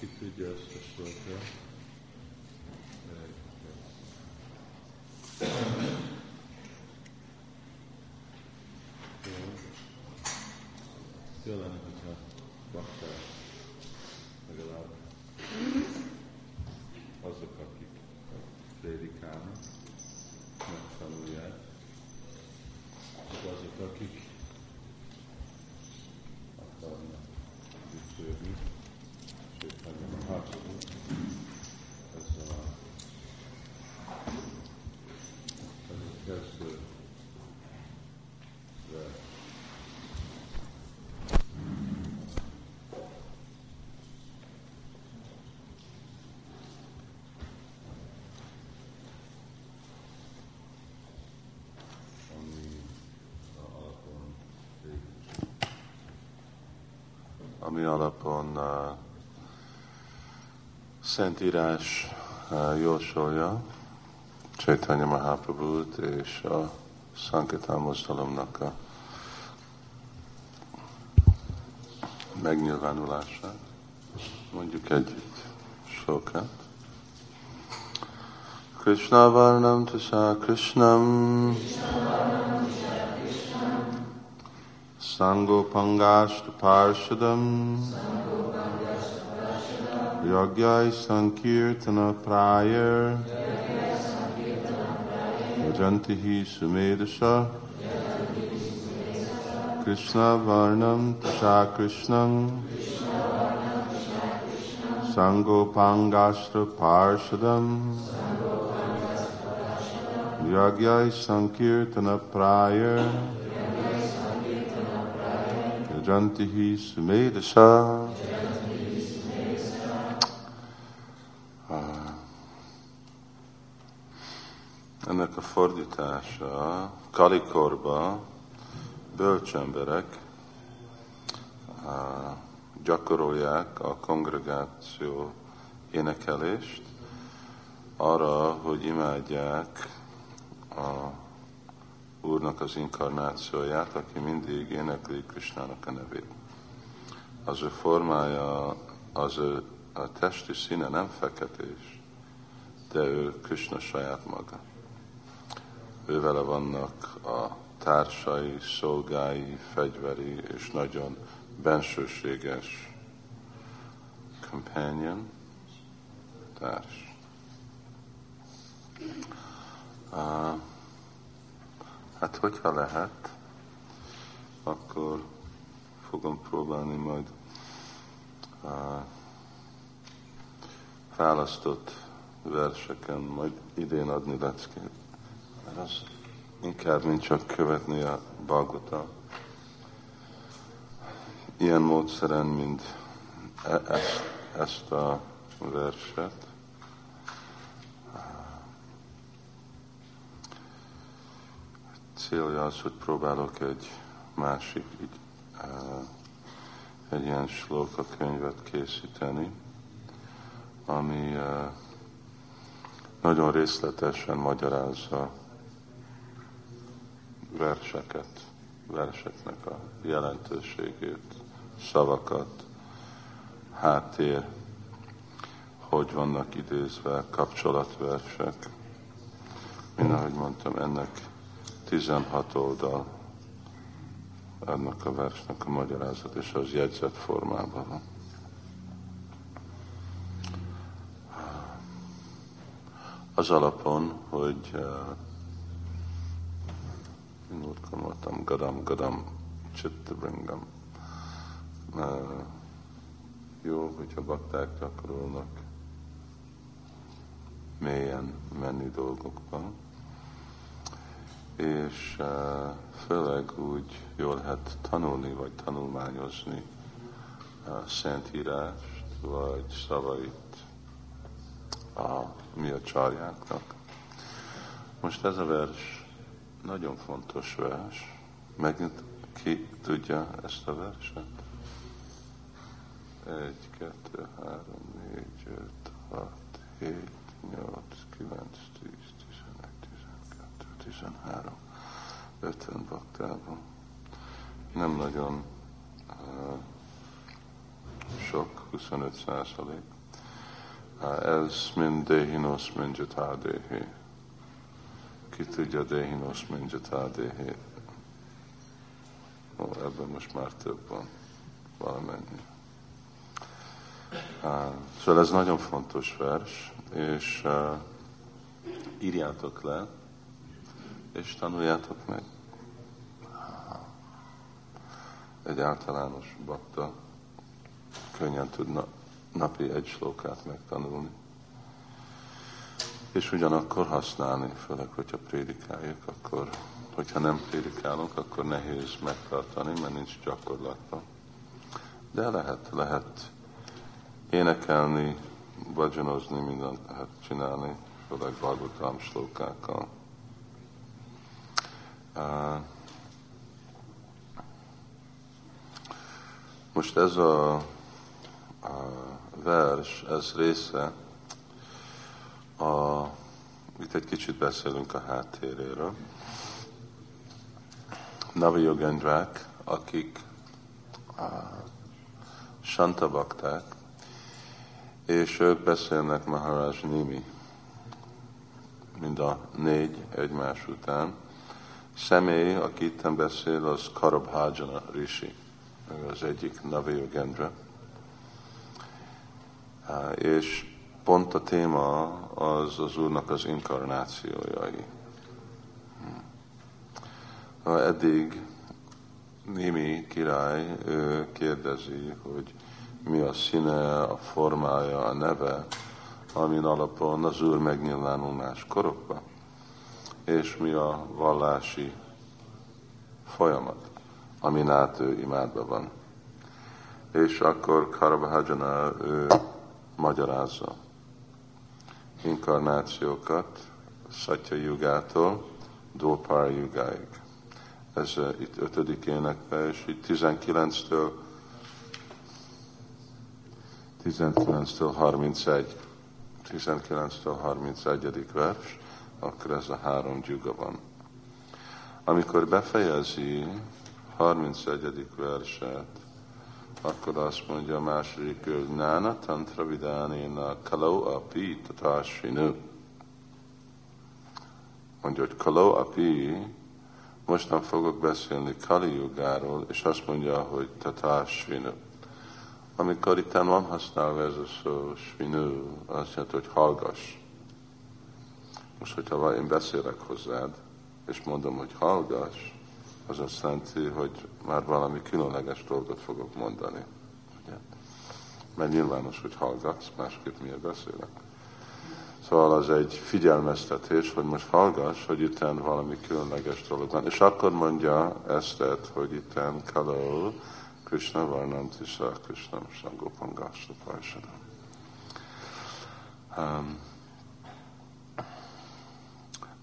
Ki tudja ezt a sort el? Jó lenne, hogyha baktál legalább azok, akik prédikálnak, megtanulják, és azok, akik akarnak dicsőni, Chaitanya Mahaprabhu ezzel a kezdővel. Ami alapon Szentírás jósolja Chaitanya Mahaprabhut és a Sankirtán mozdalomnak a megnyilvánulását. Mondjuk együtt sokat. Kṛṣṇa-varṇam tasā Kṛṣṇam Sangopangastu Parshadam Yogyai Sankirtana Prāyar Vajantihi Sumedasa Kṛṣṇa-varṇam tasā Kṛṣṇam Sangopangastu Parshadam Yogyai Sankirtana Prāyar Jantihi Sumedasa. Ennek a fordítása Kali-korban bölcsemberek gyakorolják a kongregáció énekelést arra, hogy imádják a Úrnak az inkarnációját, aki mindig énekli Kṛṣṇának a nevét. Az ő formája, a testi színe nem feketés, de ő Kṛṣṇa saját maga. Ővele vannak a társai, szolgái, fegyveri és nagyon bensőséges companion, társ. Hát, hogyha lehet, akkor fogom próbálni majd választott verseken majd idén adni leckét. Mert az inkább, mint csak követni a Bhagavatam. Ilyen módszeren, mint ezt a verset. Célja az, hogy próbálok egy másik, egy ilyen sloka könyvet készíteni, ami nagyon részletesen magyarázza verseknek a jelentőségét, szavakat, háttér, hogy vannak idézve, kapcsolatversek. Mint ahogy mondtam, ennek 16 oldal ennek a versnek a magyarázat, és az jegyzett formában van. Az alapon, hogy én útkor voltam, gadam, csittibringam. Jó, hogyha bakták gyakorolnak mélyen menni dolgokban, és főleg úgy jól lehet tanulni, vagy tanulmányozni szentírást, vagy szavait a mi acsárjáknak. Most ez a vers nagyon fontos vers. Megint ki tudja ezt a verset? 1, 2, 3, 4, 5, 6, 7, 8, 9, 10, 11, 12, 13. 50 baktában. Nem nagyon sok 25%. Ez mind déhinos minjatádehi. Ki tudja déhinos minjatádehi? Ebben most már több van valamennyi. Szóval ez nagyon fontos vers, és írjátok le, és tanuljátok meg. Egy általános bakta könnyen tud napi egy slókát megtanulni, és ugyanakkor használni, főleg, hogyha prédikáljuk, akkor, hogyha nem prédikálunk, akkor nehéz megtartani, mert nincs gyakorlatban. De lehet énekelni, bhajanozni, mindent lehet csinálni, főleg Bhagavatam slókákkal. Most ez a vers, ez része, itt egy kicsit beszélünk a háttéréről. Navajogendrák, akik santabakták, és ők beszélnek Maharaj Nimi, mind a négy egymás után. Személy, aki itten beszél, az Karabhajana Rishi, az egyik Navajogendra. És pont a téma az az Úrnak az inkarnációjai. Eddig Nimi király kérdezi, hogy mi a színe, a formája, a neve, amin alapon az Úr megnyilvánul más korokba, és mi a vallási folyamat, amin át ő imádva van. És akkor Karabhajana ő magyarázza inkarnációkat Szatya jugától Dvapara jugáig. Ez itt 5. énekben, és itt 19-től 31. vers, akkor ez a 3 juga van. Amikor befejezi 31. verset, akkor azt mondja a második ő, Nána tantra vidánéna kalau api tatásvinő. Mondja, hogy kalau api, mostan fogok beszélni Kali jugáról, és azt mondja, hogy tatásvinő. Amikor itt van használva ez a szó, svinő, azt jelenti, hogy hallgass. Most, hogyha én beszélek hozzád, és mondom, hogy hallgass, az azt jelenti, hogy már valami különleges dolgot fogok mondani. Ugye? Mert nyilvános, hogy hallgatsz, másképp miért beszélek. Szóval az egy figyelmeztetés, hogy most hallgass, hogy itten valami különleges dolog van. És akkor mondja Esztert, hogy itten Kaló, Kṛṣṇa-varṇam, Tiszá, Kṛṣṇam, Sangopangásra, Pajsadam.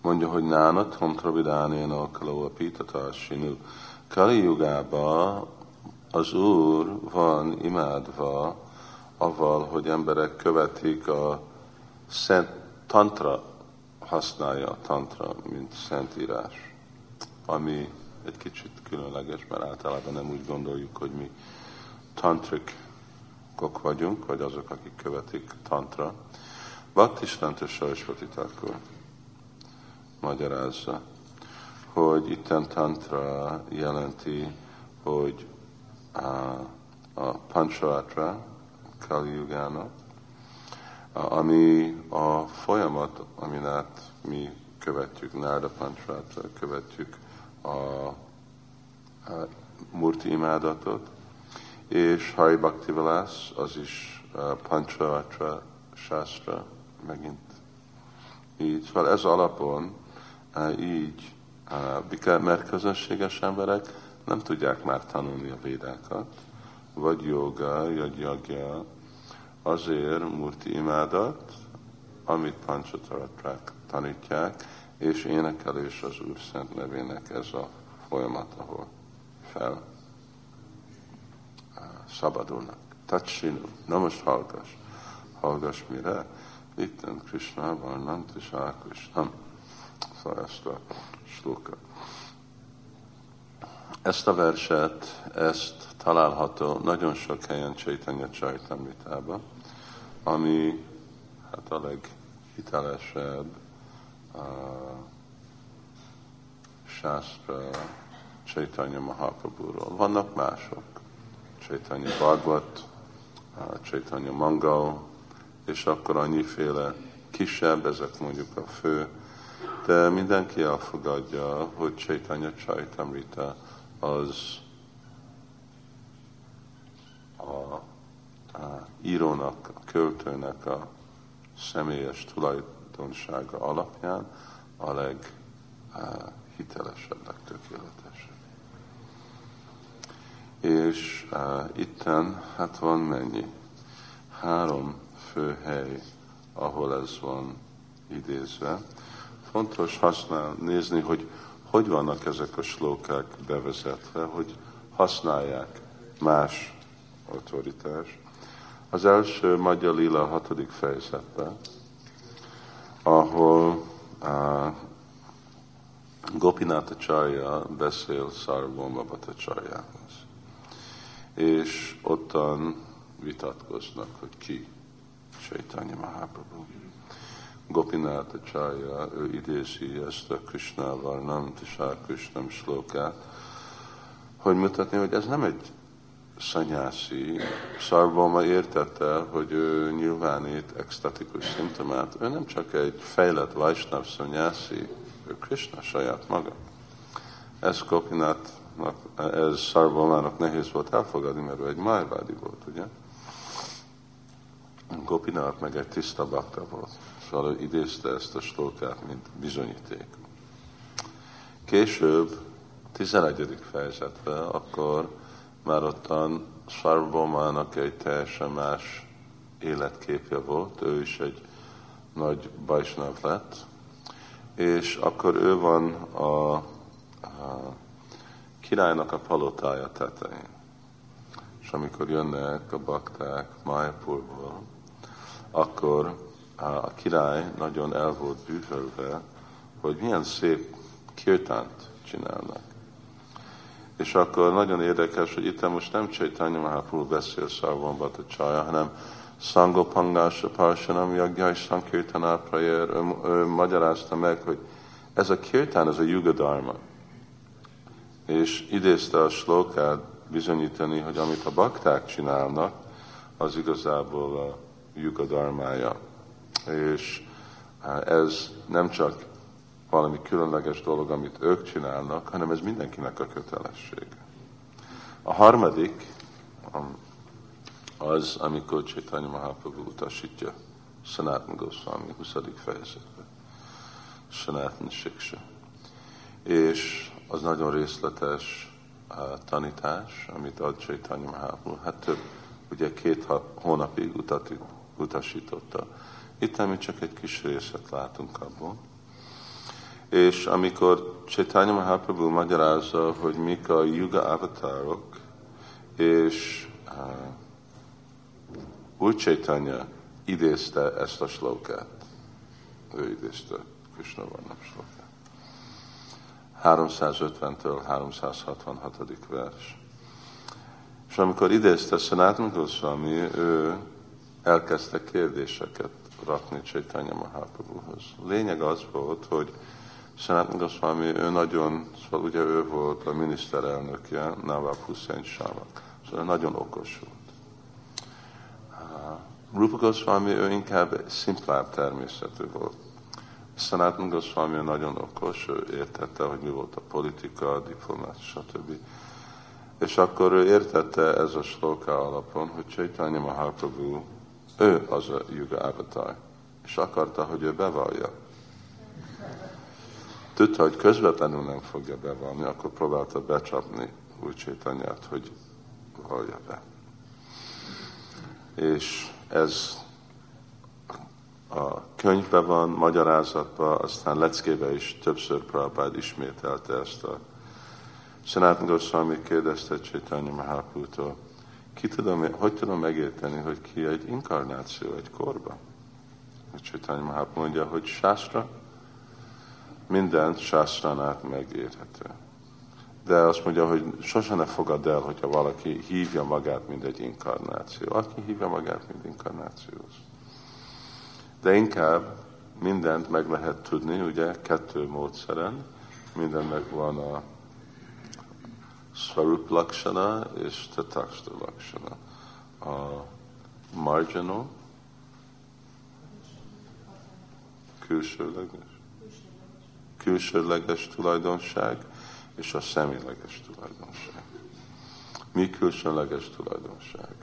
Mondja, hogy Nána tantra vidánéna kalau api tatásvinő. Kali jugában az Úr van imádva avval, hogy emberek követik a szent tantra, használja a tantra, mint szentírás, ami egy kicsit különleges, mert általában nem úgy gondoljuk, hogy mi tantrikok vagyunk, vagy azok, akik követik tantra. Bhaktisiddhānta Sarasvatī Thakur magyarázza, hogy itten tantra jelenti, hogy a Pancsaratra Kali jugának, ami a folyamat, amin át mi követjük, Nárada Pancsaratra, követjük a Murti imádatot, és Hari Bhakti-vilāsa, az is Pancsaratra sásztra, megint így. Szóval ez alapon így, mert közönséges emberek nem tudják már tanulni a védákat, vagy joga, vagy jagya, azért murti imádat, amit pancsataratrák tanítják, és énekelés az Úr szent nevének ez a folyamat, ahol fel szabadulnak. Tatsinu, na most hallgass mire? Itten Kṛṣṇa-varṇam, Tiszá Kṛṣṇam. Szóval ezt a slóka. Ezt a verset, ezt található nagyon sok helyen Caitanya-caritāmṛtában, ami hát a leghitelesebb sásztra Chaitanya Mahaprabhuról. Vannak mások, Caitanya-bhāgavata, Caitanya-mangal, és akkor annyiféle kisebb, ezek mondjuk a fő, de mindenki elfogadja, hogy Caitanya-caritāmṛta az a írónak, a költőnek a személyes tulajdonsága alapján a leghitelesebb, legtökéletesebb. És itten, hát van mennyi? 3 fő hely, ahol ez van idézve. Fontos nézni, hogy vannak ezek a slókák bevezetve, hogy használják más autoritás. Az első Madhva-sampradāya 6. fejezetben, ahol Gopīnātha Ācārya beszél Sārvabhauma Bhaṭṭācāryahoz. És ottan vitatkoznak, hogy ki Chaitanya Mahaprabhu. Gopīnātha Ācārya, ő idézi ezt a Kṛṣṇa-varṇam, Kṛṣṇam slókát, hogy mutatni, hogy ez nem egy szanyászi. Sārvabhauma értette, hogy ő nyilvánít extatikus szintomát. Ő nem csak egy fejlett Vaisnava szanyászi, ő Krishna saját maga. Ez Sārvabhaumának nehéz volt elfogadni, mert ő egy májvádi volt, ugye? Gopīnāth meg egy tiszta bhakta volt, szóval ő idézte ezt a slókát, mint bizonyíték. Később, 11. fejezetben, akkor már ottan Sārvabhaumának egy teljesen más életképje volt, ő is egy nagy Vaisnava lett, és akkor ő van a királynak a palotája tetején. És amikor jönnek a bakták Májapurból, akkor a király nagyon el volt bűvölve, hogy milyen szép kirtánt csinálnak. És akkor nagyon érdekes, hogy itt most nem Chaitanya Mahaprabhu beszél Sārvabhauma Bhaṭṭācārya, hanem Sangopangása Parsanam Yagyai Sankirtaná Prayer, ő magyarázta meg, hogy ez a kirtán, ez a yugadharma. És idézte a slókát bizonyítani, hogy amit a bakták csinálnak, az igazából a yugadharmája. És ez nem csak valami különleges dolog, amit ők csinálnak, hanem ez mindenkinek a kötelessége. A harmadik az, amikor Chaitanya Mahaprabhu utasítja Sanát-gószvámi 20. fejezetben, Sanát-siksa. És az nagyon részletes tanítás, amit ad Chaitanya Mahaprabhu. Hát több, ugye 2 hónapig utasította. Itt mi csak egy kis részlet látunk abból. És amikor Chaitanya Mahaprabhu magyarázza, hogy mik a yuga avatárok, és Úr Chaitanya idézte ezt a slókát. Ő idézte Kṛṣṇa-varṇam slókát. 350-től 366. vers. És amikor idézte Sanát-gószvámi, ő elkezdte kérdéseket rakni Chaitanya Mahaprabhuhoz. Lényeg az volt, hogy Sanát-gószvámi, ő nagyon, szóval ugye ő volt a miniszterelnökje, Nawab Hussain Shahnak, szóval nagyon okos volt. Rupa Gosvámi, ő inkább szimplább természetű volt. Sanát-gószvámi nagyon okos, ő értette, hogy mi volt a politika, a diplomácia, stb. És akkor ő értette ez a sloka alapon, hogy Chaitanya Mahaprabhu, ő az a yuga avatar, és akarta, hogy ő bevallja. Tudta, hogy közvetlenül nem fogja bevallni, akkor próbálta becsapni Úr Chaitanyát, hogy vallja be. És ez a könyvben van, magyarázatban, aztán leckébe is többször Prabhupád ismételte ezt a Sanát-gószvámi kérdezte Chaitanya Mahaprabhutól, hogy tudom megérteni, hogy ki egy inkarnáció egy korba? Chaitanya Mahaprabhu mondja, hogy sásztra, mindent sásztrán át megérhető. de azt mondja, hogy sose ne fogadd el, hogyha valaki hívja magát, mint egy inkarnáció. Aki hívja magát, mint inkarnációs. De inkább mindent meg lehet tudni, ugye, kettő módszeren. Mindennek van a Swarup Lakshana és Tathagata Lakshana. A marginal, külsőleges tulajdonság, és a személyleges tulajdonság. Mi külsőleges tulajdonság?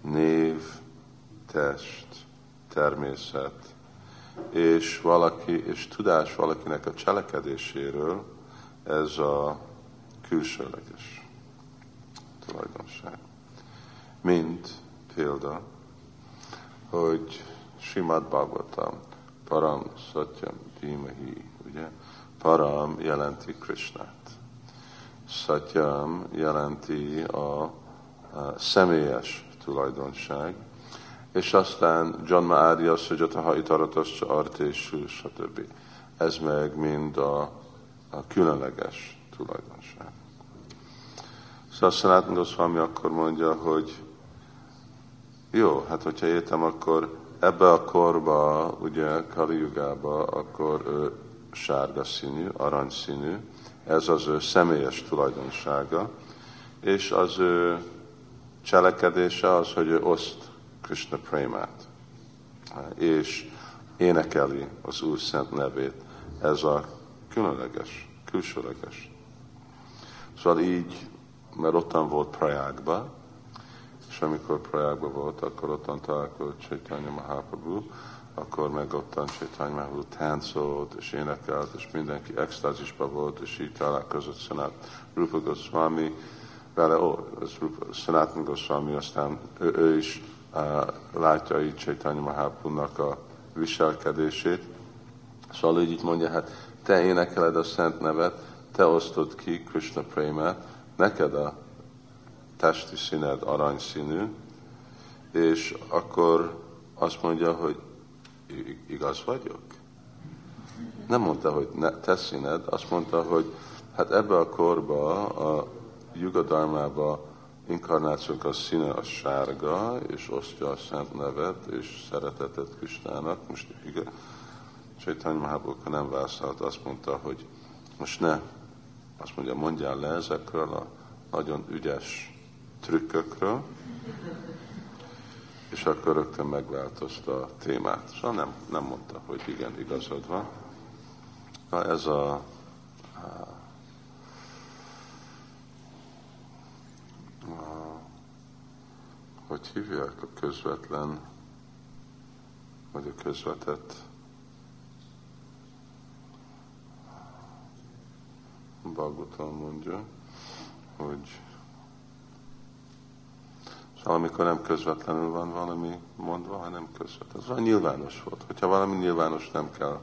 Név, test, természet, és valaki, és tudás valakinek a cselekedéséről, ez a külsőleges tulajdonság. Mint példa, hogy Śrīmad-bhāgavatam, Param, Satyam, Dhīmahi, ugye? Param jelenti Krishnát. Satyam jelenti a személyes tulajdonság, és aztán Janma Árya, Szögyataha, Itaratasca, Artésű, stb. Ez meg mind a különleges tulajdonság. Szóval Sanát-gószvámi akkor mondja, hogy jó, hát hogyha értem, akkor ebbe a korba, ugye Kali Yugába, akkor ő sárga színű, aranyszínű, ez az ő személyes tulajdonsága, és az ő cselekedése az, hogy ő oszt Krishna prémát, és énekeli az Úr szent nevét. Ez a különleges, külsőleges. Szóval így, mert ottan volt Prajágban, és amikor Prajágban volt, akkor ottan találkozott Chaitanya Mahaprabhu, akkor meg ottan Chaitanya Mahaprabhu táncolt, és énekelt, és mindenki extázisban volt, és így találkozott Sanát Rupa Gosvámi, vele, Sanát-gószvámi, aztán ő is látja így Chaitanya Mahaprabhu-nak a viselkedését. Szóval így mondja, hát te énekeled a szent nevet, te osztod ki Krishna prémát, neked a testi színed aranyszínű, és akkor azt mondja, hogy igaz vagyok? Nem mondta, hogy te színed, azt mondta, hogy hát ebbe a korba, a Yuga-dharmába inkarnációk a színe a sárga, és osztja a szent nevet, és szeretetet Krisnának. Most Chaitanya Mahaprabhu nem válaszolt, azt mondta, hogy most ne, azt mondja, mondjál le ezekről a nagyon ügyes trükkökről, és akkor rögtön megváltozta a témát. Szóval nem mondta, hogy igen, igazad van. Na ez a hogy hívják a közvetlen, vagy a közvetett Bhagavatam mondja, hogy szóval amikor nem közvetlenül van valami mondva, hanem közvetlenül. Ez van nyilvános volt. Hogyha valami nyilvános, nem kell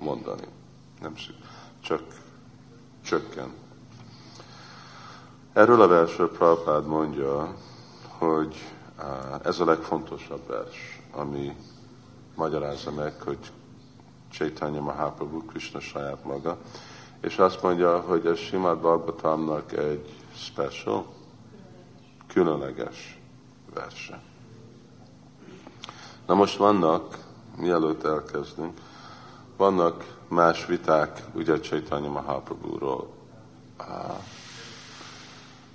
mondani. Nem csak csökken. Erről a versről Prabhupád mondja, hogy ez a legfontosabb vers, ami magyarázza meg, hogy Chaitanya Mahaprabhu, Krishna saját maga, és azt mondja, hogy a Śrīmad-bhāgavatamnak egy special, különleges verse. Na most vannak, mielőtt elkezdünk, vannak más viták, ugye Chaitanya Mahaprabhu-ról.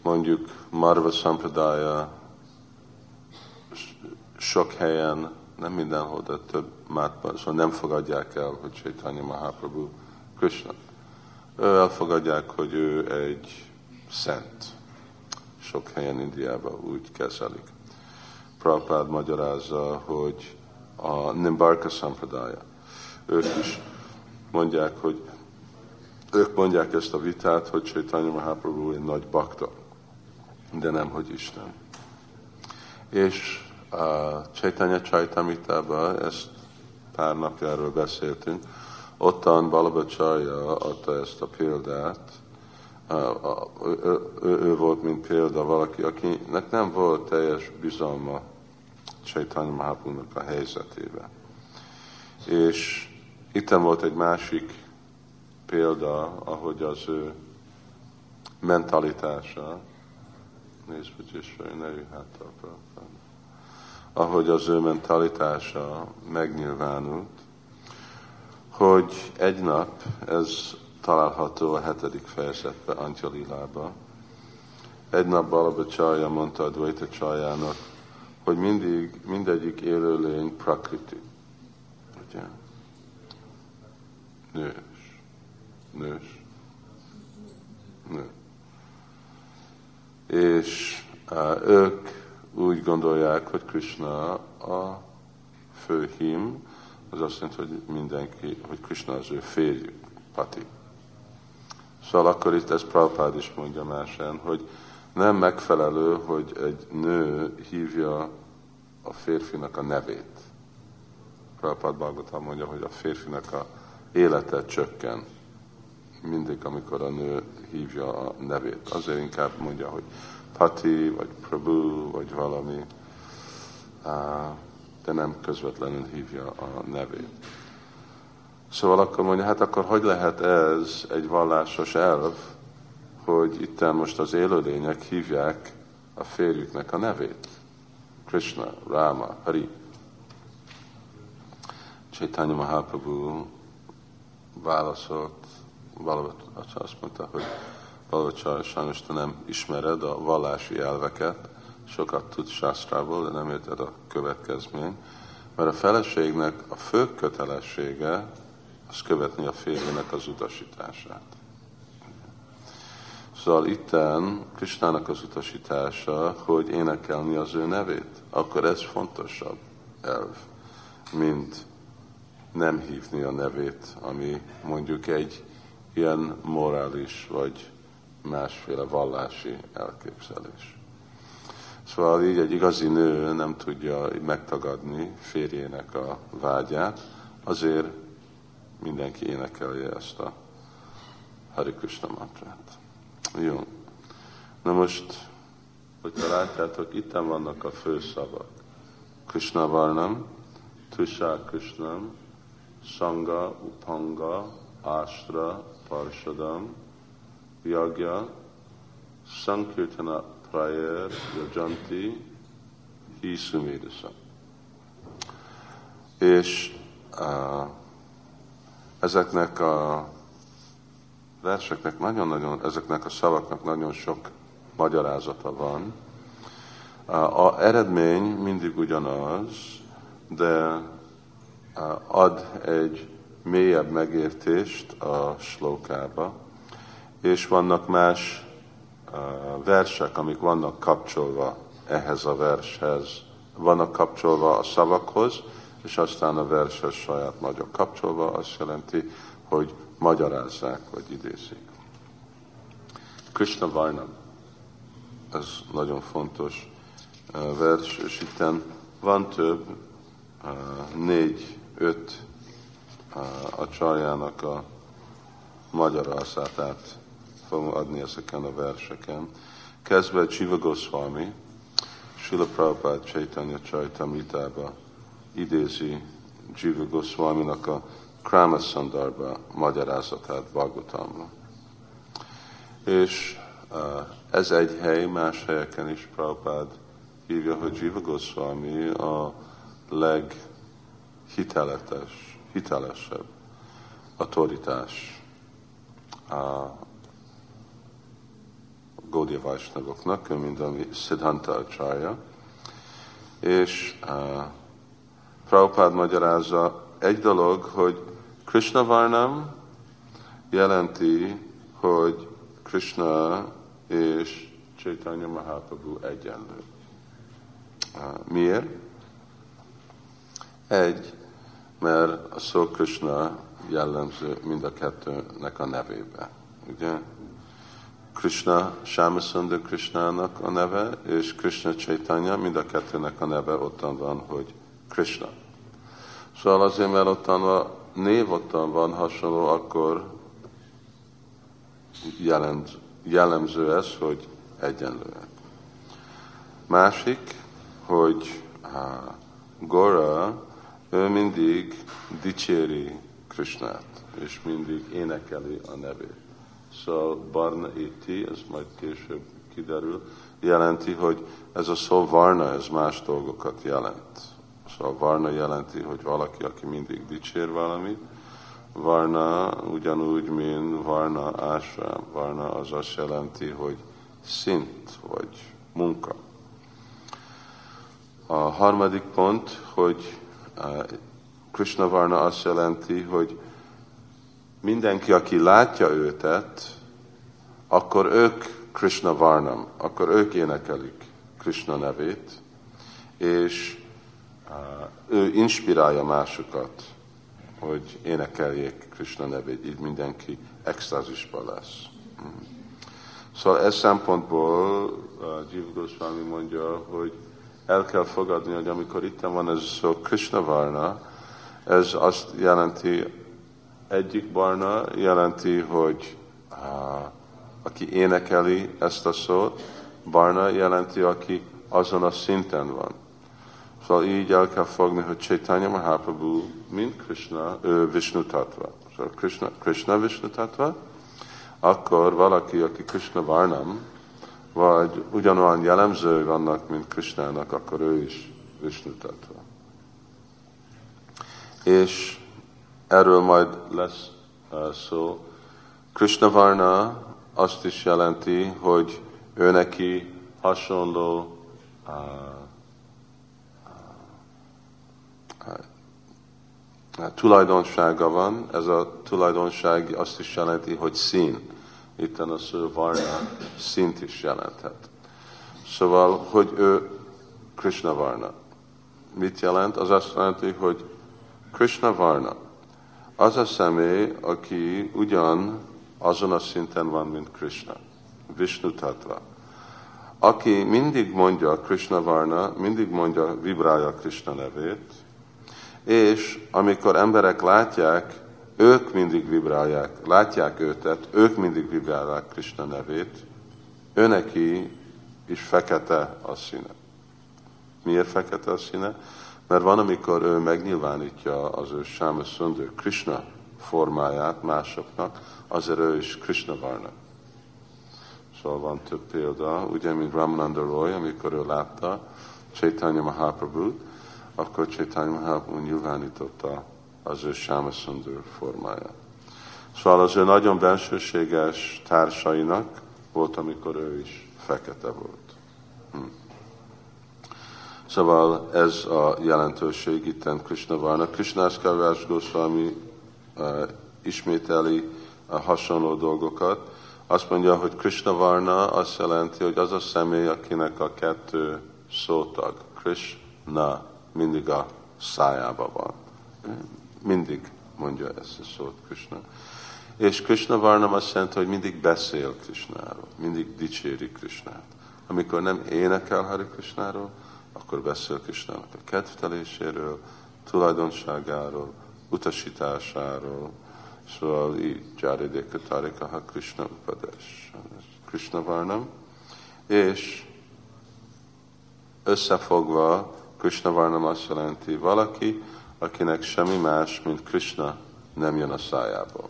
Mondjuk Madhva-sampradāya sok helyen, nem mindenhol, de több mátban, szóval nem fogadják el, hogy Chaitanya Mahaprabhu Krishna. Ő elfogadják, hogy ő egy szent. Sok helyen Indiában úgy kezelik. Prabhupád magyarázza, hogy a Nimbarka-szampradája. Ők is mondják, hogy ők mondják ezt a vitát, hogy Chaitanya Mahaprabhu egy nagy bakta, de nem, hogy Isten. És a Caitanya-caritāmṛtában, ezt pár napja erről beszéltünk, ottan Balabhadra Ācārya adta ezt a példát. Ő volt, mint példa valaki, akinek nem volt teljes bizalma Chaitanya Mahaprabhu-nak a helyzetébe. És itten volt egy másik példa, ahogy az ő mentalitása, nézd, hogy István, ne ülj hátra a Prabhupád. Ahogy az ő mentalitása megnyilvánult, hogy egy nap, ez található a 7. fejezetben, Antya-līlában, egy nap Balabhadra Ācārya mondta Advaita Ācārjának, hogy mindegyik élőlény prakriti. Ugye? Nős. És ők úgy gondolják, hogy Krishna a főhím, az azt jelenti, hogy mindenki, hogy Krishna az ő férjük, Pati. Szóval akkor itt ez Prabhupád is mondja másán, hogy nem megfelelő, hogy egy nő hívja a férfinak a nevét. Prabhupád Bhagavatam mondja, hogy a férfinak a élete csökken. Mindig, amikor a nő hívja a nevét. Azért inkább mondja, hogy Pati, vagy Prabhu, vagy valami, de nem közvetlenül hívja a nevét. Szóval akkor mondja, hát akkor hogy lehet ez egy vallásos elv, hogy itten most az élőlények hívják a férjüknek a nevét. Krishna, Rama, Hari. Chaitanya Mahaprabhu válaszolt, azt mondta, hogy Balabhadra, sajnos te nem ismered a vallási elveket, sokat tudsz sásztrából, de nem érted a következmény, mert a feleségnek a fő kötelessége az követni a férjének az utasítását. Szóval itten Krishnának az utasítása, hogy énekelni az ő nevét, akkor ez fontosabb elv, mint nem hívni a nevét, ami mondjuk egy ilyen morális vagy másféle vallási elképzelés. Szóval így egy igazi nő nem tudja megtagadni férjének a vágyát, azért mindenki énekelje ezt a Hari Krishna mantrát. Jó. Na most, hogyha látjátok, itten vannak a főszavak. Kṛṣṇa-varṇam, tuṣā-kṛṣṇam, saṅga, upanga, āśra, parṣadam, yajna, saṅkirtana, prayer, yajanti, hi sumedasa. És ezeknek a verseknek nagyon-nagyon, ezeknek a szavaknak nagyon sok magyarázata van. A eredmény mindig ugyanaz, de ad egy mélyebb megértést a slókába, és vannak más versek, amik vannak kapcsolva ehhez a vershez. Vannak kapcsolva a szavakhoz, és aztán a vershez saját magyar kapcsolva, azt jelenti, hogy magyarázzák, vagy idézik. Kṛṣṇa-varṇam. Ez nagyon fontos vers, és itten van több, 4-5 Ācārjának a magyarázatát fogom adni ezeken a verseken. Kezdve Jiva Gosvami, Śrīla Prabhupāda Caitanya-caritāmṛtába idézi Jiva Gosvaminak a Krama-sandarbha magyarázatát Bhagavatamra. És ez egy hely, más helyeken is Prabhupád hívja, hogy Jiva Gosvami a leghitelesebb autoritás a Gaudiya Vaisnavoknak, mint a Siddhanta Ācārya. És Prabhupád magyarázza egy dolog, hogy Kṛṣṇa-varṇam jelenti, hogy Krishna és Chaitanya Mahaprabhu egyenlő. Miért? Mert a szó Krishna jellemző mind a kettőnek a nevébe. Ugye? Krishna, Śámasundara Krishnának a neve, és Krishna Chaitanya, mind a kettőnek a neve ottan van, hogy Krishna. Szóval azért, mert ottan a név ottan van hasonló, akkor jellemző ez, hogy egyenlőek. Másik, hogy Gora, ő mindig dicséri Krishnát, és mindig énekeli a nevét. Szóval varna iti, ez majd később kiderül, jelenti, hogy ez a szó varna, ez más dolgokat jelent. Szóval varna jelenti, hogy valaki, aki mindig dicsér valamit. Varna ugyanúgy, mint varna ásra. Varna az azt jelenti, hogy szint, vagy munka. A harmadik pont, hogy Kṛṣṇa-varṇam azt jelenti, hogy mindenki, aki látja őtet, akkor ők Kṛṣṇa-varṇam, akkor ők énekelik Krishna nevét, és ő inspirálja másokat, hogy énekeljék Krishna nevét, így mindenki extázisban lesz. Szóval ez szempontból Jiva Gosvami mondja, hogy el kell fogadni, hogy amikor itt van ez szó Kṛṣṇa-varṇam, ez azt jelenti, egyik barna jelenti, hogy aki énekeli ezt a szót, barna jelenti, aki azon a szinten van. Szóval így el kell fogni, hogy Chaitanya Mahaprabhu, mint Krishna, ő Vishnu tattva. Szóval Krishna Vishnu tattva, akkor valaki, aki Kṛṣṇa-varṇam, vagy ugyanolyan jellemzői vannak, mint Krishnának, akkor ő is Vishnu tattva. És erről majd lesz szó. Kṛṣṇa-varṇam azt is jelenti, hogy ő neki hasonló tulajdonsága van. Ez a tulajdonság azt is jelenti, hogy szín. Itten a szó varna szint is jelenthet. Szóval, hogy ő Kṛṣṇa-varṇam. Mit jelent? Az azt jelenti, hogy Kṛṣṇa-varṇam az a személy, aki ugyan azon a szinten van, mint Krishna, Vishnu tattva. Aki mindig mondja Kṛṣṇa-varṇam, mindig mondja, vibrálja Krishna nevét, és amikor emberek látják, ők mindig vibrálják, látják őtet, ők mindig vibrálják Krishna nevét, őneki is fekete a színe. Miért fekete a színe? Mert van, amikor ő megnyilvánítja az ő sámaszundő Krishna formáját másoknak, azért ő is Kṛṣṇa-varṇam. Szóval van több példa, ugye, mint Ramananda Roy, amikor ő látta Chaitanya Mahaprabhu-t, akkor Chaitanya Mahaprabhu nyilvánította az ő sámaszundő formáját. Szóval az ő nagyon bensőséges társainak volt, amikor ő is fekete volt. Szóval ez a jelentőség itten Kṛṣṇa-varṇam. Kṛṣṇadāsa Kavirāja Gosvāmī ismételi a hasonló dolgokat. Azt mondja, hogy Kṛṣṇa-varṇam azt jelenti, hogy az a személy, akinek a kettő szótag, Krishna, mindig a szájában van. Mindig mondja ezt a szót Krishna. És Kṛṣṇa-varṇam azt jelenti, hogy mindig beszél Krishnáról, mindig dicséri Krishnát. Amikor nem énekel Hari Krishnáról, akkor beszél Krishnának a kedvteléséről, tulajdonságáról, utasításáról, szóval így Csáridéka Tárikaha Krishna Upadesh, Kṛṣṇa-varṇam, és összefogva Kṛṣṇa-varṇam azt jelenti valaki, akinek semmi más, mint Krishna nem jön a szájából.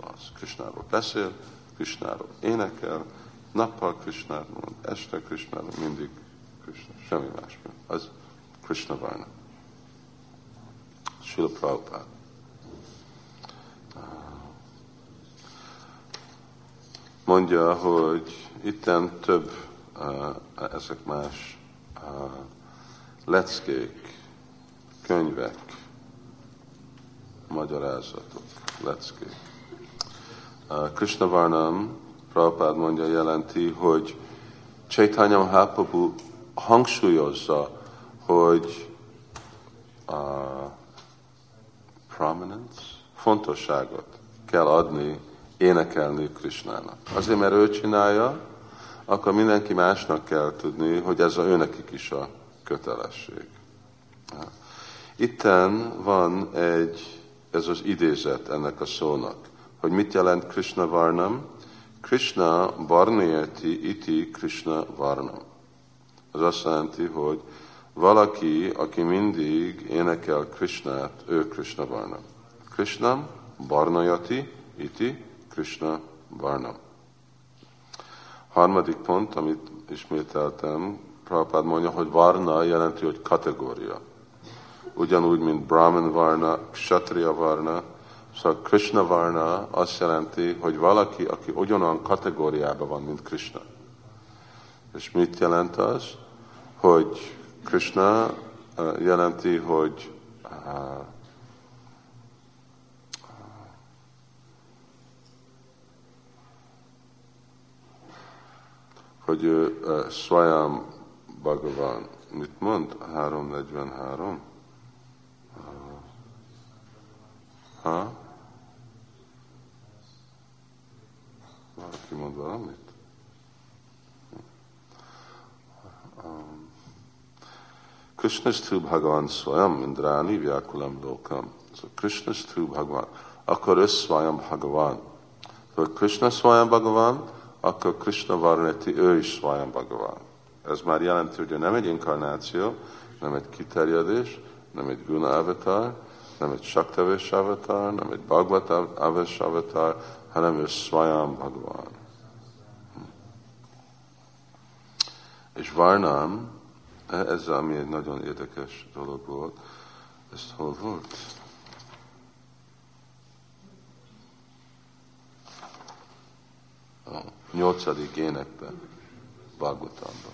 Az Krishnáról beszél, Krishnáról énekel, nappal Krishnát mond, este Krishnáról, mindig Krishna, semmi más, mint az Kṛṣṇa-varṇam. Śrīla Prabhupāda. Mondja, hogy itten több ezek más leckék, könyvek, magyarázatok, leckék. Kṛṣṇa-varṇam, Prabhupád mondja, jelenti, hogy Chaitanya Mahaprabhu hangsúlyozza, hogy prominence, fontosságot kell adni, énekelni Krishnának. Azért, mert ő csinálja, akkor mindenki másnak kell tudni, hogy ez őnekik is a kötelesség. Itten van ez az idézet ennek a szónak, hogy mit jelent Kṛṣṇa-varṇam? Krishna varnayati iti Kṛṣṇa-varṇam. Az azt jelenti, hogy valaki, aki mindig énekel Krishnát, ő Kṛṣṇa-varṇam. Krishnam varnayati iti Krishna Kṛṣṇa-varṇam. Harmadik pont, amit ismételtem, Prabhupád mondja, hogy varna jelenti, hogy kategória. Ugyanúgy, mint Brahman varna, Kshatriya varna, szóval Krishna varna azt jelenti, hogy valaki, aki ugyanolyan kategóriában van, mint Krishna. És mit jelent az? Hogy Krishna jelenti, hogy ő Svajam Bhagavan. Mit mond? 343. Ha? Valaki mond valamit? Kṛṣṇasthu Bhagavan Svajam Indrani Vyakulam Lokam. So Kṛṣṇasthu Bhagavan. Akkor ő Svajam Bhagavan. So Kṛṣṇa Svajam Bhagavan, akkor Kṛṣṇa-varṇam, ő is Svajam Bhagavan. Ez már jelenti, hogy nem egy inkarnáció, nem egy kiterjedés, nem egy guna-avatar, nem egy Shaktavesh-avatar, nem egy Bhagavata-avatar, hanem ő Svajam Bhagavan. És varnam, ez ami egy nagyon érdekes dolog volt, ez hol volt? A 8. énekben, Bhagavatamban.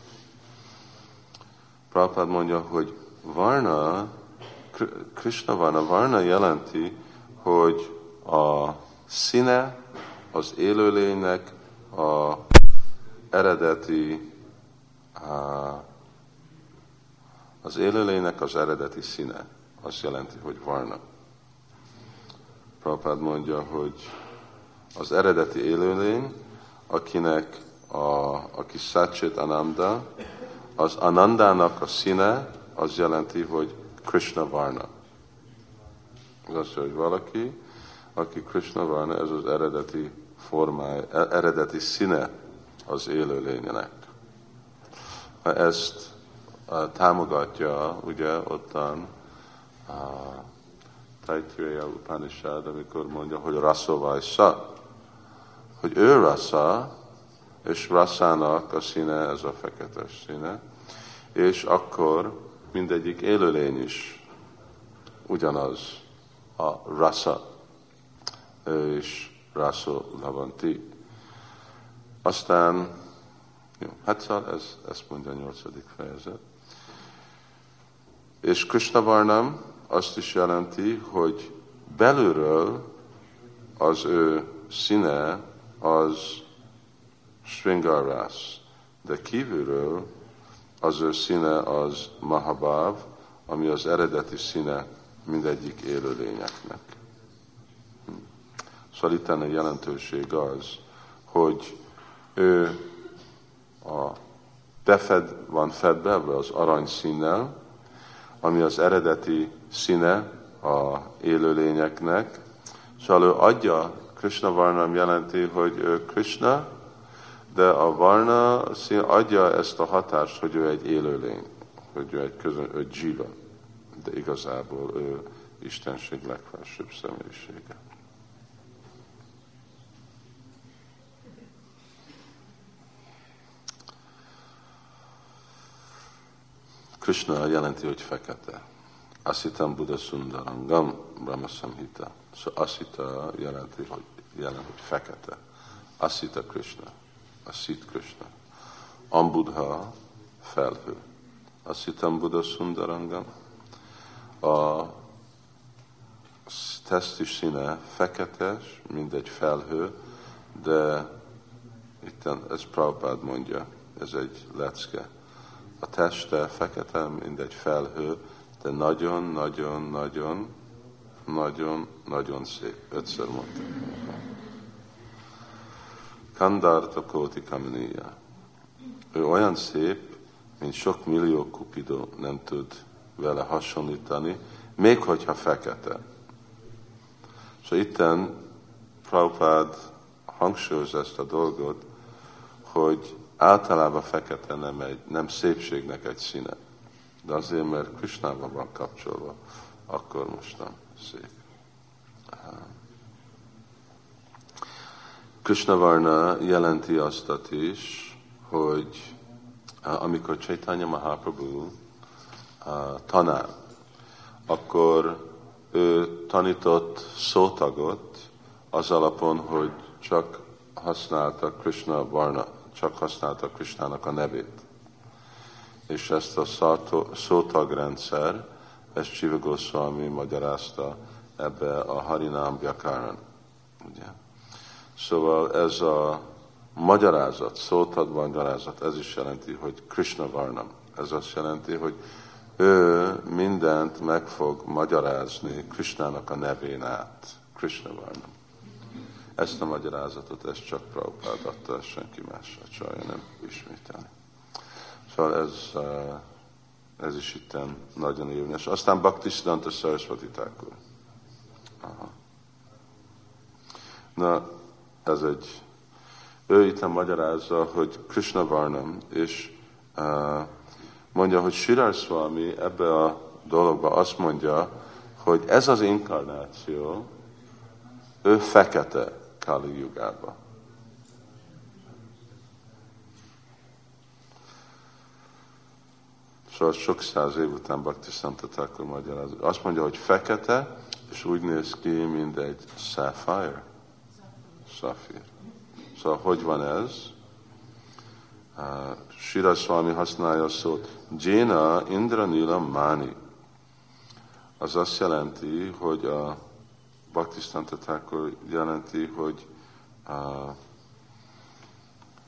Prabhupád mondja, hogy varna, Kṛṣṇa-varṇam, varna jelenti, hogy a színe az élőlénynek a eredeti, az élőlénynek az eredeti színe. Azt jelenti, hogy varna. Prabhupád mondja, hogy az eredeti élőlény, akinek aki Sacsit Ananda, az Anandának a színe, az jelenti, hogy Kṛṣṇa-varṇam. Az azt jelenti, hogy valaki, aki Kṛṣṇa-varṇam, ez az eredeti formája, eredeti színe az élőlényének. Ezt támogatja, ugye, ottan Taittiriya Upanishad, amikor mondja, hogy Rasavajsa, hogy ő rasza, és rasszának a színe, ez a fekete színe, és akkor mindegyik élőlény is ugyanaz a rasza, és rasso lavanti. Aztán, jó, ezt mondja a 8. fejezet. És Kṛṣṇa-varṇam azt is jelenti, hogy belülről az ő színe, az Sringarász, de kívülről az ő színe az Mahabhav, ami az eredeti színe mindegyik élőlényeknek. Szóval itt ennek jelentőség az, hogy ő van fedve az arany színnel, ami az eredeti színe az élőlényeknek, szóval ő adja. Kṛṣṇa-varṇam jelenti, hogy ő Krishna, de a varna adja ezt a hatást, hogy ő egy élőlény, hogy ő egy jiva, de igazából ő Istenség legfelsőbb személyisége. Krishna jelenti, hogy fekete. Asitam Buddha Sundarangam Brahma-samhita. Szóval Asita jelenti, hogy fekete. Asita Krishna. Asit Krishna. Ambudha felhő. Asitam Buddha Sundarangam. A testi színe feketes, mint egy felhő, de itten, ez Prabhupád mondja, ez egy lecke. A teste fekete, mint egy felhő, de nagyon szép. 5-szer mondta. Kandarta Kóti Kaminiya. Ő olyan szép, mint sok millió kupidó, nem tud vele hasonlítani, még hogyha fekete. Szóval itten Prabhupád hangsúlyozza ezt a dolgot, hogy általában fekete nem szépségnek egy színe. De azért, mert Kṛṣṇával van kapcsolva, akkor mostan szép. Kṛṣṇa-varṇam jelenti azt is, hogy amikor Chaitanya Mahaprabhu tanár, akkor ő tanított szótagot az alapon, hogy csak használta Kṛṣṇa-varṇam, csak használta Krishnának a nevét. És ezt a szótagrendszer, ezt Jiva Gosvami magyarázta ebbe a Harinám Vyakaran. Ugye? Szóval ez a magyarázat, szótag magyarázat, ez is jelenti, hogy Kṛṣṇa-varṇam. Ez azt jelenti, hogy ő mindent meg fog magyarázni Krishnának a nevén át. Kṛṣṇa-varṇam. Ezt a magyarázatot, ezt csak Prabhupád adta, senki más, a csajja nem ismételni. Szóval ez is itten nagyon érvényes. Aztán Bhaktisiddhānta Sarasvatī. Na, ez egy... Ő itten magyarázza, hogy Kṛṣṇa-varṇam, és mondja, hogy Śrīdhara Swami ebbe a dologba azt mondja, hogy ez az inkarnáció, ő fekete Kali Yugába. Szóval sok száz év után Bhaktisiddhānta Thakur magyarázza. Azt mondja, hogy fekete, és úgy néz ki, mint egy sapphire. Szafír. Szóval hogy van ez? Śrīla Prabhupāda használja a szót. Jéna Indranila Mani. Az azt jelenti, hogy a Bhaktisiddhānta Thakur jelenti, hogy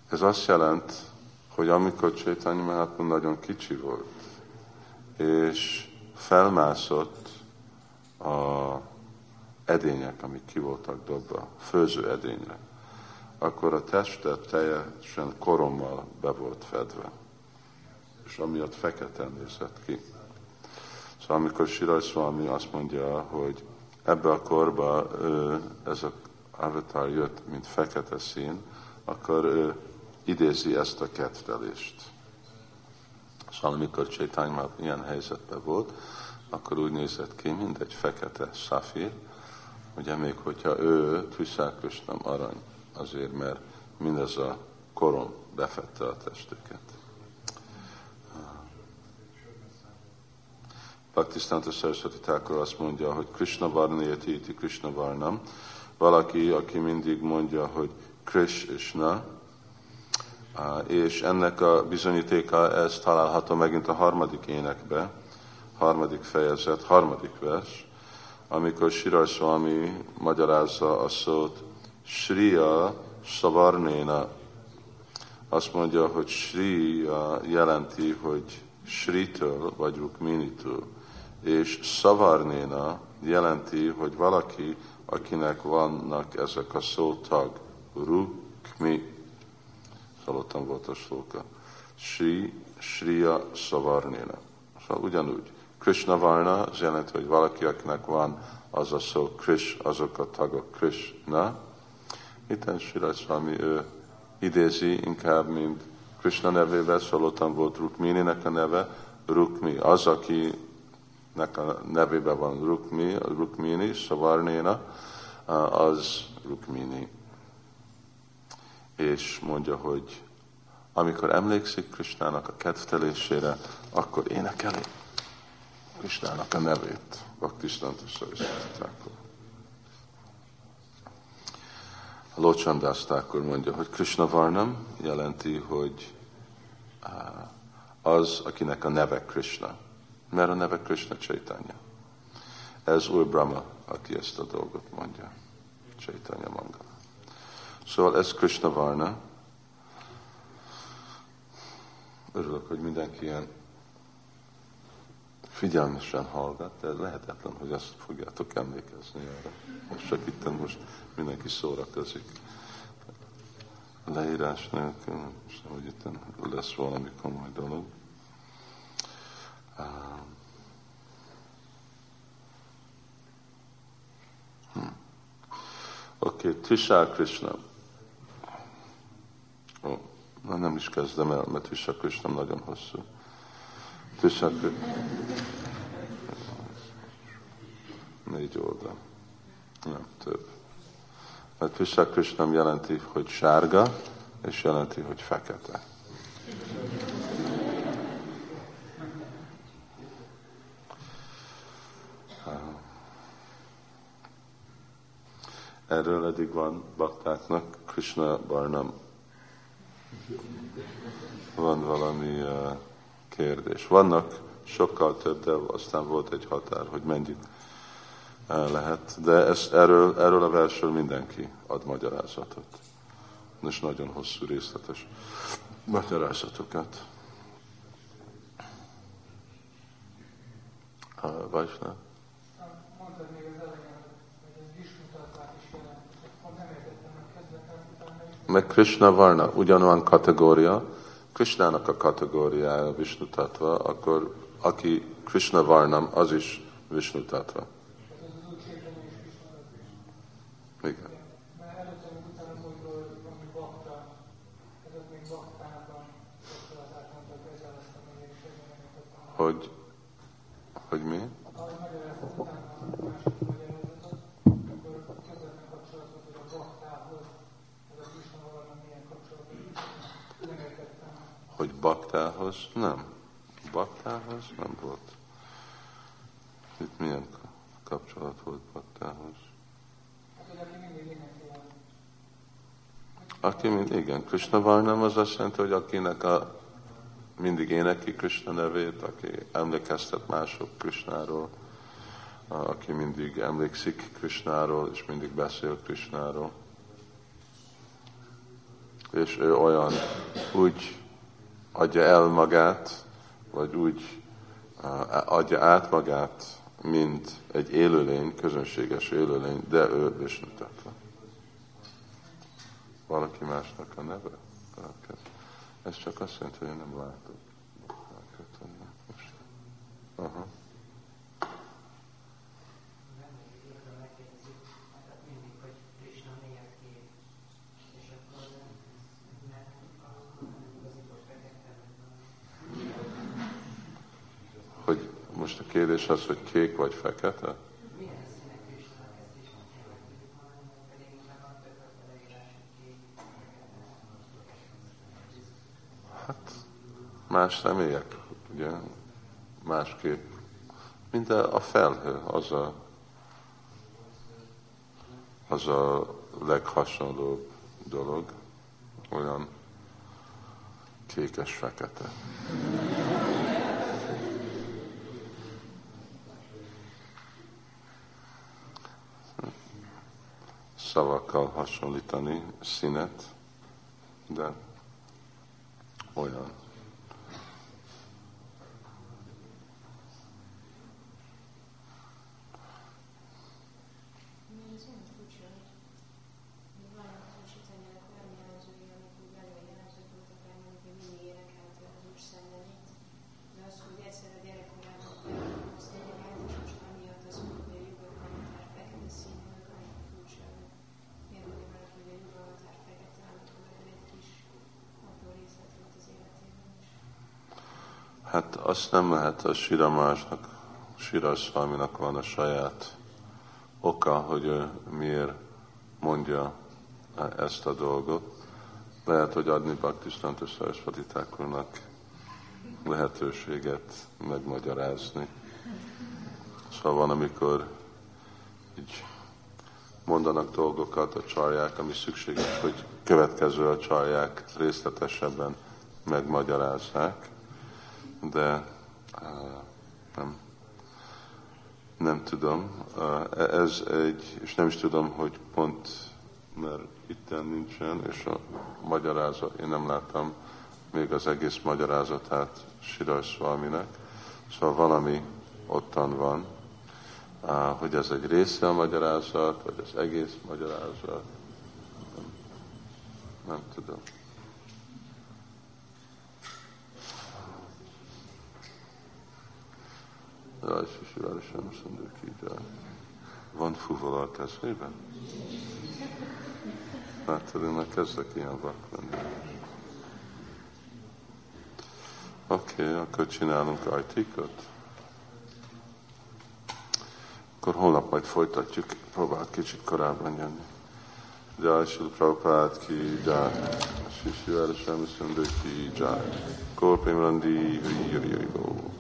ez azt jelenti, hogy amikor Chaitanya Mahaprabhu nagyon kicsi volt, és felmászott az edények, amik ki voltak dobva, főző edények, akkor a testet teljesen korommal be volt fedve, és amiatt feketen nézett ki. Szóval amikor Śrīla Swami azt mondja, hogy ebbe a korba ez az avatar jött, mint fekete szín, akkor ő idézi ezt a kettelést. Szóval amikor Chaitanya már ilyen helyzetben volt, akkor úgy nézett ki, mint egy fekete szafír, ugye még hogyha ő tűszákös nem arany, azért mert mindez a korom befette a testüket. Bhaktisiddhānta Sarasvatī Thakur azt mondja, hogy Kṛṣṇa-varṇam, Kṛṣṇa-varṇam, valaki, aki mindig mondja, hogy Krishna, és ennek a bizonyítéka, ez található megint a harmadik énekbe, harmadik fejezet, harmadik vers, amikor Śrīla Swami magyarázza a szót Śrīya Savarnéna. Azt mondja, hogy Śrīya jelenti, hogy Śrítől vagy Rukminitől, és Savarnéna jelenti, hogy valaki, akinek vannak ezek a szótag, Rukmi. Hallottam volt a szóka. Śrīya Savarnéna. Szóval ugyanúgy. Kṛṣṇa-varṇam az jelenti, hogy valaki, akinek van az a szó Krish, azok a tagok Krishna. Itten Śrīla Swami ő idézi inkább, mint Krishna nevével, szólottan volt Rukmininek a neve, Rukmi. Az, akinek a nevében van Rukmi, Rukmini, Savarnéna, az Rukmini. És mondja, hogy amikor emlékszik Krishnának a kedvtelésére, akkor énekeli Krishnának a nevét. Bhaktisiddhānta Sarasvatī Thakur. A Lócsandász Thakur mondja, hogy Kṛṣṇa-varṇam jelenti, hogy az, akinek a neve Krishna. Mert a neve Krishna Caitanya. Ez új Brahma, aki ezt a dolgot mondja. Caitanya Mangala. Szóval ez Kṛṣṇa-varṇam. Örülök, hogy mindenki ilyen figyelmesen hallgat, de lehetetlen, hogy ezt fogjátok emlékezni arra. Most csak itten most mindenki szórakozik. Leírás nélkül, most nem, hogy itten lesz valami komoly dolog. Oké, Tushar Krishna. Na nem is kezdem el, mert Tushar Krishna nagyon hosszú. Tushar Krishna. 4 oldal. Nem több. A Krishna Krishnam jelenti, hogy sárga, és jelenti, hogy fekete. Erről eddig van baktáknak Kṛṣṇa-varṇam. Van valami kérdés. Vannak sokkal több, de aztán volt egy határ, hogy mennyit lehet. De erről a versről mindenki ad magyarázatot. És nagyon hosszú részletes magyarázatokat. Vajsnáv? Meg Kṛṣṇa-varṇam ugyanolyan kategória, Krishnának a kategóriája Vishnu-tattva, akkor aki Kṛṣṇa-varṇam, az is Vishnu-tattva. Igen. Hogy mi? Hogy baktához? Nem. Baktához nem volt. Itt milyen kapcsolat volt baktához? Aki mindig igen. Kṛṣṇa-varṇam az azt jelenti, hogy akinek mindig énekli Krishna nevét, aki emlékeztet mások Krishnáról, aki mindig emlékszik Krishnáról, és mindig beszél Krishnáról. És ő olyan úgy adja el magát, vagy úgy adja át magát, mint egy élőlény, közönséges élőlény, de ő Vishnu-tattva. Valaki másnak a neve? Ez csak azt jelenti, hogy én nem látok. Aha. Hogy most a kérdés az, hogy kék vagy fekete? Más személyek, ugye, másképp. Mint a felhő, az a leghasonlóbb dolog, olyan kékes-fekete. Szavakkal hasonlítani színet, de olyan. Hát azt nem lehet, a Śrīdhara Swaminak van a saját oka, hogy ő miért mondja ezt a dolgot. Lehet, hogy adni Bhaktisiddhānta Sarasvatī Thakurnak lehetőséget megmagyarázni. Szóval van, amikor így mondanak dolgokat a csarják, ami szükséges, hogy következő a csarják részletesebben megmagyarázzák. De nem tudom. Ez egy, és nem is tudom, hogy pont, mert itten nincsen, és a magyarázat, én nem láttam még az egész magyarázatát Śrīla Swaminak. Szóval valami ottan van, hogy ez egy része a magyarázat, vagy az egész magyarázat. Nem tudom. Jaj, Sivarama Swami. Van fúval a kezében? Látod, én már kezdek ilyen vak lenni. Oké, akkor csinálunk ajtikot. Akkor holnap majd folytatjuk, próbáld kicsit korábban jönni. Jai Śrīla Prabhupāda ki jai, Śrī Śrīvara Swami Sundar ki jai, Gaur Premanandi Hari Hari Hari Gaur.